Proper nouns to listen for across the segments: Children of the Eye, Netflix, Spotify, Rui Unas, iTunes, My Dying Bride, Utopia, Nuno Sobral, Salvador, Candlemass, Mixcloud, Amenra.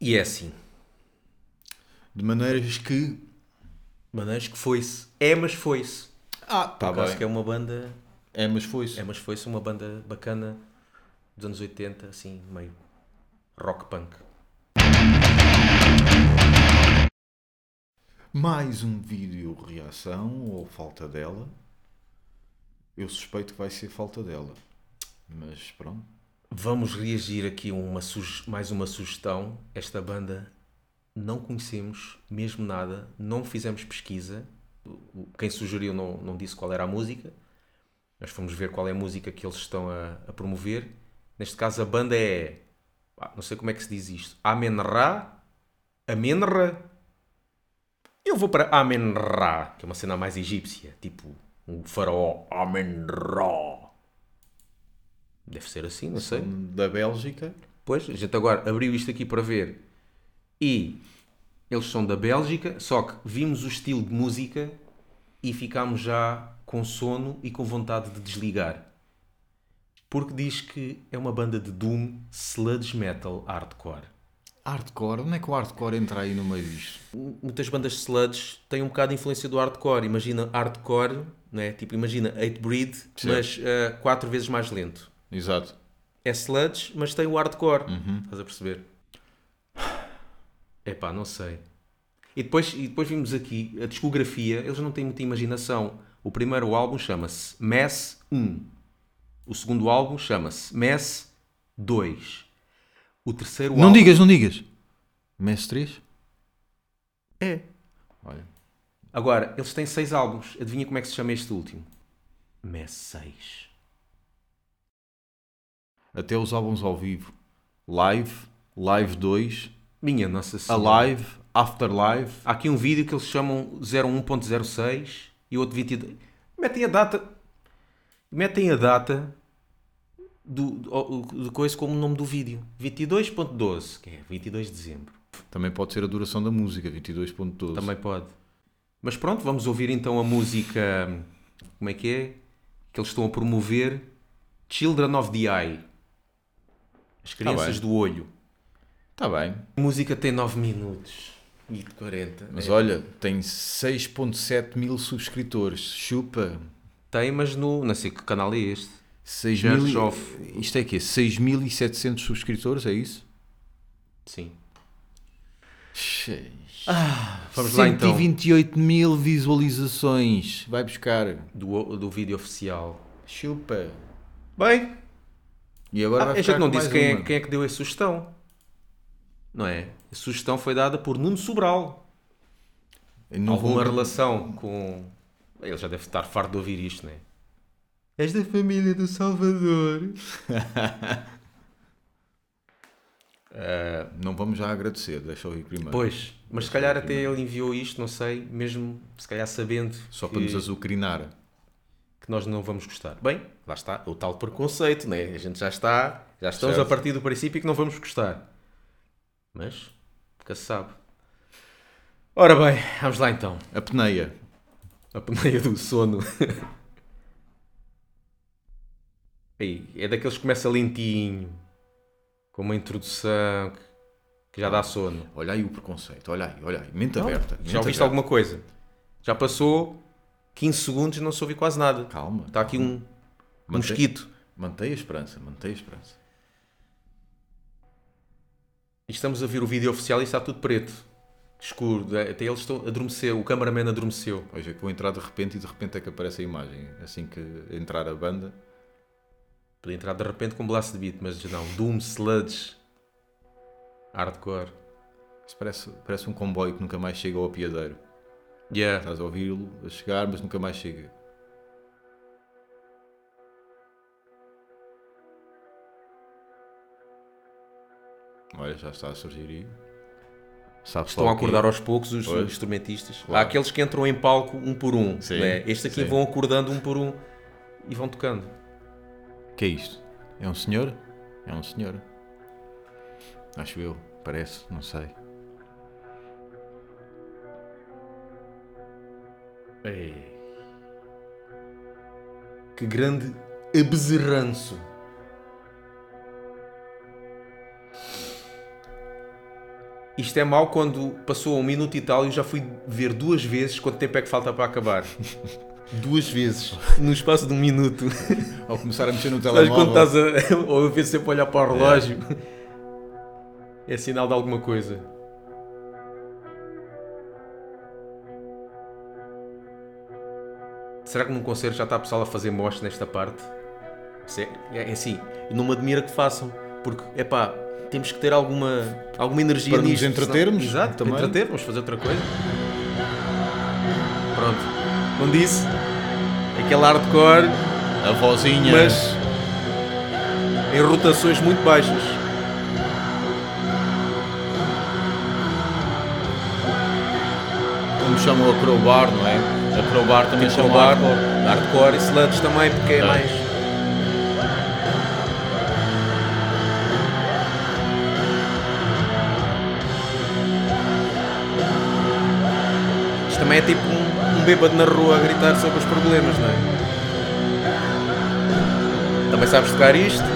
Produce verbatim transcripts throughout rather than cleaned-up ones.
E é assim. De maneiras que... Maneiras que foi-se. É, mas foi-se. Ah, tá bem. Acho que é uma banda... É, mas foi-se. É, mas foi-se uma banda bacana dos anos oitenta, assim, meio rock punk. Mais um vídeo reação, ou falta dela. Eu suspeito que vai ser falta dela. Mas pronto. Vamos reagir aqui a uma suge- mais uma sugestão. Esta banda não conhecemos mesmo nada, não fizemos pesquisa. Quem sugeriu não, não disse qual era a música. Nós fomos ver qual é a música que eles estão a, a promover. Neste caso a banda é... Ah, não sei como é que se diz isto. Amenra? Amenra? Eu vou para Amenra, que é uma cena mais egípcia. Tipo um faraó. Amenra. Deve ser assim, não sei. Da Bélgica. Pois, a gente agora abriu isto aqui para ver. E eles são da Bélgica, só que vimos o estilo de música e ficámos já com sono e com vontade de desligar. Porque diz que é uma banda de doom, sludge metal, hardcore. Hardcore? Onde é que o hardcore entra aí no meio disto? Muitas bandas de sludge têm um bocado de influência do hardcore. Imagina hardcore, né? Tipo, imagina eight breed, sim, mas uh, quatro vezes mais lento. Exato. É sludge, mas tem o hardcore. Uhum. Estás a perceber? Epá, não sei. E depois, e depois vimos aqui a discografia. Eles não têm muita imaginação. O primeiro álbum chama-se Mass um. O segundo álbum chama-se Mass dois. O terceiro álbum... Não digas, não digas. Mass três? É. Olha. Agora, eles têm seis álbuns. Adivinha como é que se chama este último? Mass seis. Até os álbuns ao vivo. Live, Live dois, minha nossa senhora. Alive, Afterlife. Há aqui um vídeo que eles chamam zero um ponto zero seis e outro vinte e dois. Metem a data. Metem a data do, do, do coisa como o nome do vídeo. vinte e dois ponto doze, que é vinte e dois de dezembro. Também pode ser a duração da música, vinte e dois ponto doze. Também pode. Mas pronto, vamos ouvir então a música, como é que é? Que eles estão a promover, Children of the Eye. As crianças tá do olho. Está bem. A música tem nove minutos e quarenta. Mas é, olha, tem seis ponto sete mil subscritores. Chupa. Tem, mas no... Não sei que canal é este. seis mil... Of... Isto é o quê? seis mil e setecentos subscritores, é isso? Sim. Ah, vamos lá então. cento e vinte e oito mil visualizações. Vai buscar. Do, do vídeo oficial. Chupa. Bem. E agora ah, vai ficar. A gente não disse quem é, quem é que deu a sugestão. Não é? A sugestão foi dada por Nuno Sobral. Não alguma vou... relação com... Ele já deve estar farto de ouvir isto, não é? És da família do Salvador. uh, não vamos já agradecer, deixa eu ir primeiro. Pois, mas deixa se calhar até primeiro. Ele enviou isto, não sei, mesmo se calhar sabendo... Só que... para nos azucrinar. Que nós não vamos gostar. Bem, lá está o tal preconceito, não é? A gente já está... Já estamos certo. A partir do princípio que não vamos gostar. Mas, nunca se sabe. Ora bem, vamos lá então. A peneia. A peneia do sono. Aí, é daqueles que começa lentinho, com uma introdução que, que já dá sono. Olha aí o preconceito, olha aí, olha aí. Mente não, aberta. Mente já ouviste aberta. Alguma coisa? Já passou quinze segundos e não se ouviu quase nada. Calma. Está aqui um, um mosquito. Mantém a esperança, mantém a esperança. E estamos a ver o vídeo oficial e está tudo preto, escuro, até eles estão, adormeceu, o cameraman adormeceu. Pois é, que vou entrar de repente e de repente é que aparece a imagem, assim que entrar a banda. Podia entrar de repente com um blast de beat, mas não, doom, sludge, hardcore. Isso parece, parece um comboio que nunca mais chega ao apiadeiro. Yeah. Estás a ouvi-lo a chegar, mas nunca mais chega. Olha, já está a surgir aí. Sabe-se estão a acordar que... aos poucos os pois. Instrumentistas. Claro. Há aqueles que entram em palco um por um. Sim, né? Este aqui sim. Vão acordando um por um e vão tocando. O que é isto? É um senhor? É um senhor. Acho eu. Parece. Não sei. Ei. Que grande abezerranço. Isto é mau quando passou um minuto e tal e eu já fui ver duas vezes quanto tempo é que falta para acabar. Duas vezes, no espaço de um minuto. Ao começar a mexer no telemóvel. Mas quando estás a... Ou eu vejo sempre a olhar para o relógio. É. É sinal de alguma coisa. Será que num concerto já está a pessoa a fazer mostra nesta parte? É assim, não me admira que façam, porque, é pá, temos que ter alguma, alguma energia para nisto. Para nos entretermos. Senão, exato, também. Entreter, vamos fazer outra coisa. Pronto, como disse, aquele hardcore, a vozinha, mas em rotações muito baixas. Como chamam a crowbar, não é? A crowbar também tipo chamam hardcore. Hardcore e sludge também, porque é mais... Isto também é tipo um, um bêbado na rua a gritar sobre os problemas, não é? Também sabes tocar isto?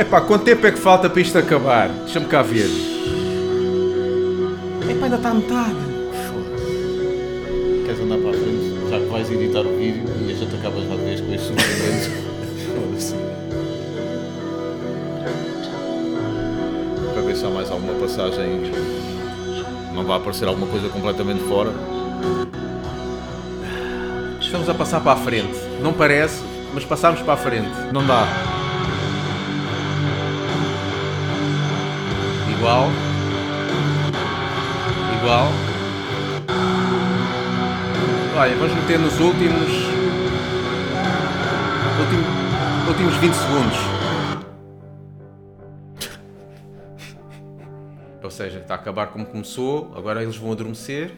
Epá, quanto tempo é que falta para isto acabar? Deixa-me cá ver. Epá, ainda está a metade. Foda-se. Queres andar para a frente? Já que vais editar o vídeo e já te acabas lá de vez com estes surpreendidos. Foda-se. Para ver se há mais alguma passagem. Não vai aparecer alguma coisa completamente fora. Estamos a passar para a frente. Não parece, mas passámos para a frente. Não dá. Igual, igual. Olha, vamos meter nos últimos, últimos, últimos vinte segundos. Ou seja, está a acabar como começou, agora eles vão adormecer.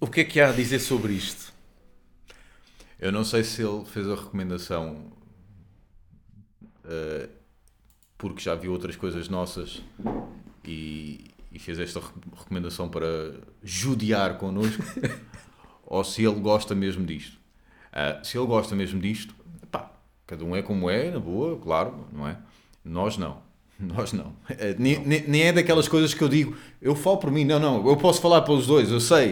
O que é que há a dizer sobre isto? Eu não sei se ele fez a recomendação uh, porque já viu outras coisas nossas e, e fez esta re- recomendação para judiar connosco ou se ele gosta mesmo disto. Uh, se ele gosta mesmo disto, pá, cada um é como é, na boa, claro, não é? Nós não. Nós não. É, nem, nem é daquelas coisas que eu digo, eu falo por mim, não, não, eu posso falar pelos dois, eu sei,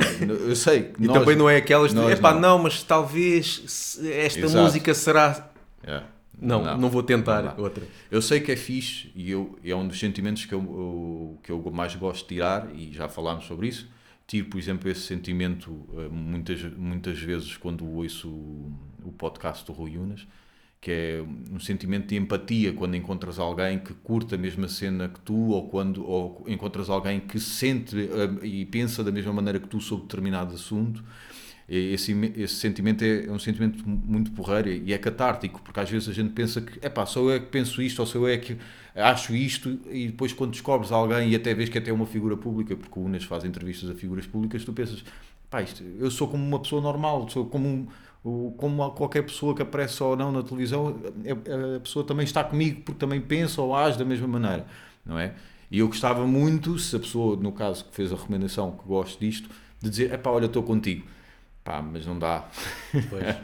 eu sei. E nós, também não é aquelas de, epá, não. não, mas talvez esta exato. Música será... É. Não, não, não vou tentar não, não. outra. Eu sei que é fixe e eu, é um dos sentimentos que eu, eu, que eu mais gosto de tirar, e já falámos sobre isso, tiro, por exemplo, esse sentimento muitas, muitas vezes quando ouço o, o podcast do Rui Unas, que é um sentimento de empatia quando encontras alguém que curta a mesma cena que tu, ou quando ou encontras alguém que sente uh, e pensa da mesma maneira que tu sobre determinado assunto. Esse, esse sentimento é, é um sentimento muito porreiro e é catártico, porque às vezes a gente pensa que, epá, só eu é que penso isto, ou só eu é que acho isto, e depois quando descobres alguém e até vês que até é uma figura pública, porque o Unas faz entrevistas a figuras públicas, tu pensas, pá, isto, eu sou como uma pessoa normal, sou como um como qualquer pessoa que aparece ou não na televisão, a pessoa também está comigo porque também pensa ou age da mesma maneira, não é? E eu gostava muito, se a pessoa, no caso, que fez a recomendação, que gosto disto, de dizer, epá, olha, estou contigo. Pá, mas não dá. Pois.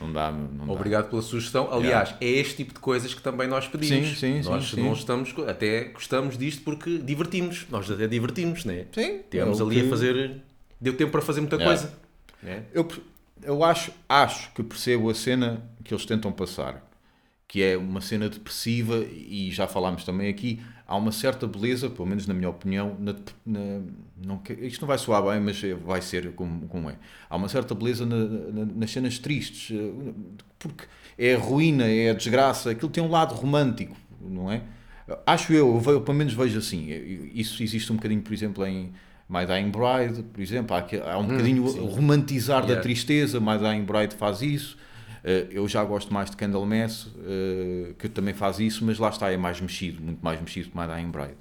Não dá, não Obrigado dá. Pela sugestão. Aliás, yeah. é este tipo de coisas que também nós pedimos. Sim, sim, nós sim, não sim. estamos, até gostamos disto porque divertimos. Nós até divertimos, não é? Sim. Tivemos ali que... a fazer... Deu tempo para fazer muita yeah. coisa. É? Eu... Eu acho, acho que percebo a cena que eles tentam passar, que é uma cena depressiva, e já falámos também aqui, há uma certa beleza, pelo menos na minha opinião, na, na, não, isto não vai soar bem, mas vai ser como, como é. Há uma certa beleza na, na, nas cenas tristes, porque é a ruína, é a desgraça, aquilo tem um lado romântico, não é? Acho eu, eu pelo menos vejo assim, isso existe um bocadinho, por exemplo, em... My Dying Bride, por exemplo, há um bocadinho hum, romantizar yeah. da tristeza. My Dying Bride faz isso. Eu já gosto mais de Candlemass, que também faz isso, mas lá está, é mais mexido, muito mais mexido que My Dying Bride.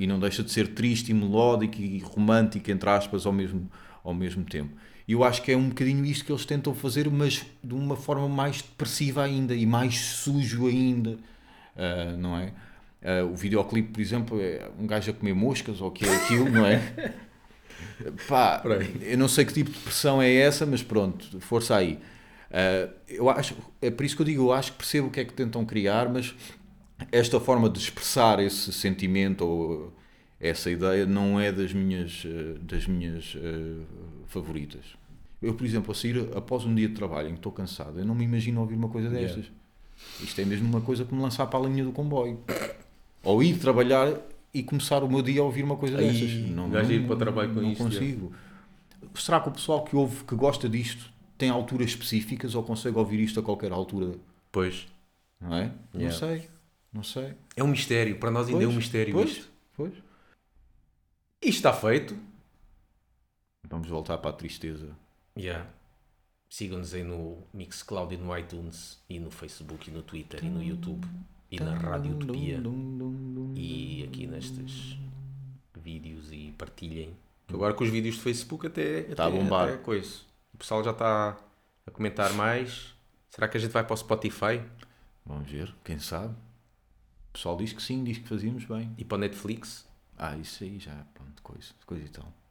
E não deixa de ser triste e melódico e romântico, entre aspas, ao mesmo, ao mesmo tempo. E eu acho que é um bocadinho isto que eles tentam fazer, mas de uma forma mais depressiva ainda e mais sujo ainda, não é? Uh, o videoclipe, por exemplo, é um gajo a comer moscas, ou que é aquilo, não é? Pá, eu não sei que tipo de pressão é essa, mas pronto, força aí. Uh, eu acho, é por isso que eu digo, eu acho que percebo o que é que tentam criar, mas esta forma de expressar esse sentimento ou essa ideia não é das minhas, das minhas uh, favoritas. Eu, por exemplo, a sair após um dia de trabalho em que estou cansado, eu não me imagino ouvir uma coisa destas. Yeah. Isto é mesmo uma coisa que me lançar para a linha do comboio. Ou ir trabalhar e começar o meu dia a ouvir uma coisa Aí, dessas. Não, não, ir para trabalho com não isto, consigo. É. Será que o pessoal que ouve, que gosta disto, tem alturas específicas ou consegue ouvir isto a qualquer altura? Pois. Não é? Yeah. Não sei. Não sei. É um mistério. Para nós ainda pois, é um mistério pois, isto. Pois. Isto está feito. Vamos voltar para a tristeza. Yeah. Sigam-nos aí no Mixcloud e no iTunes e no Facebook e no Twitter e no YouTube. E na Rádio Utopia e aqui nestes vídeos, e partilhem. Agora com os vídeos do Facebook até, até, tá a bombar. Até coisa. O pessoal já está a comentar mais. Será que a gente vai para o Spotify? Vamos ver, quem sabe. O pessoal diz que sim, diz que fazíamos bem. E para o Netflix? Ah, isso aí já é pronto, coisa, coisa e tal.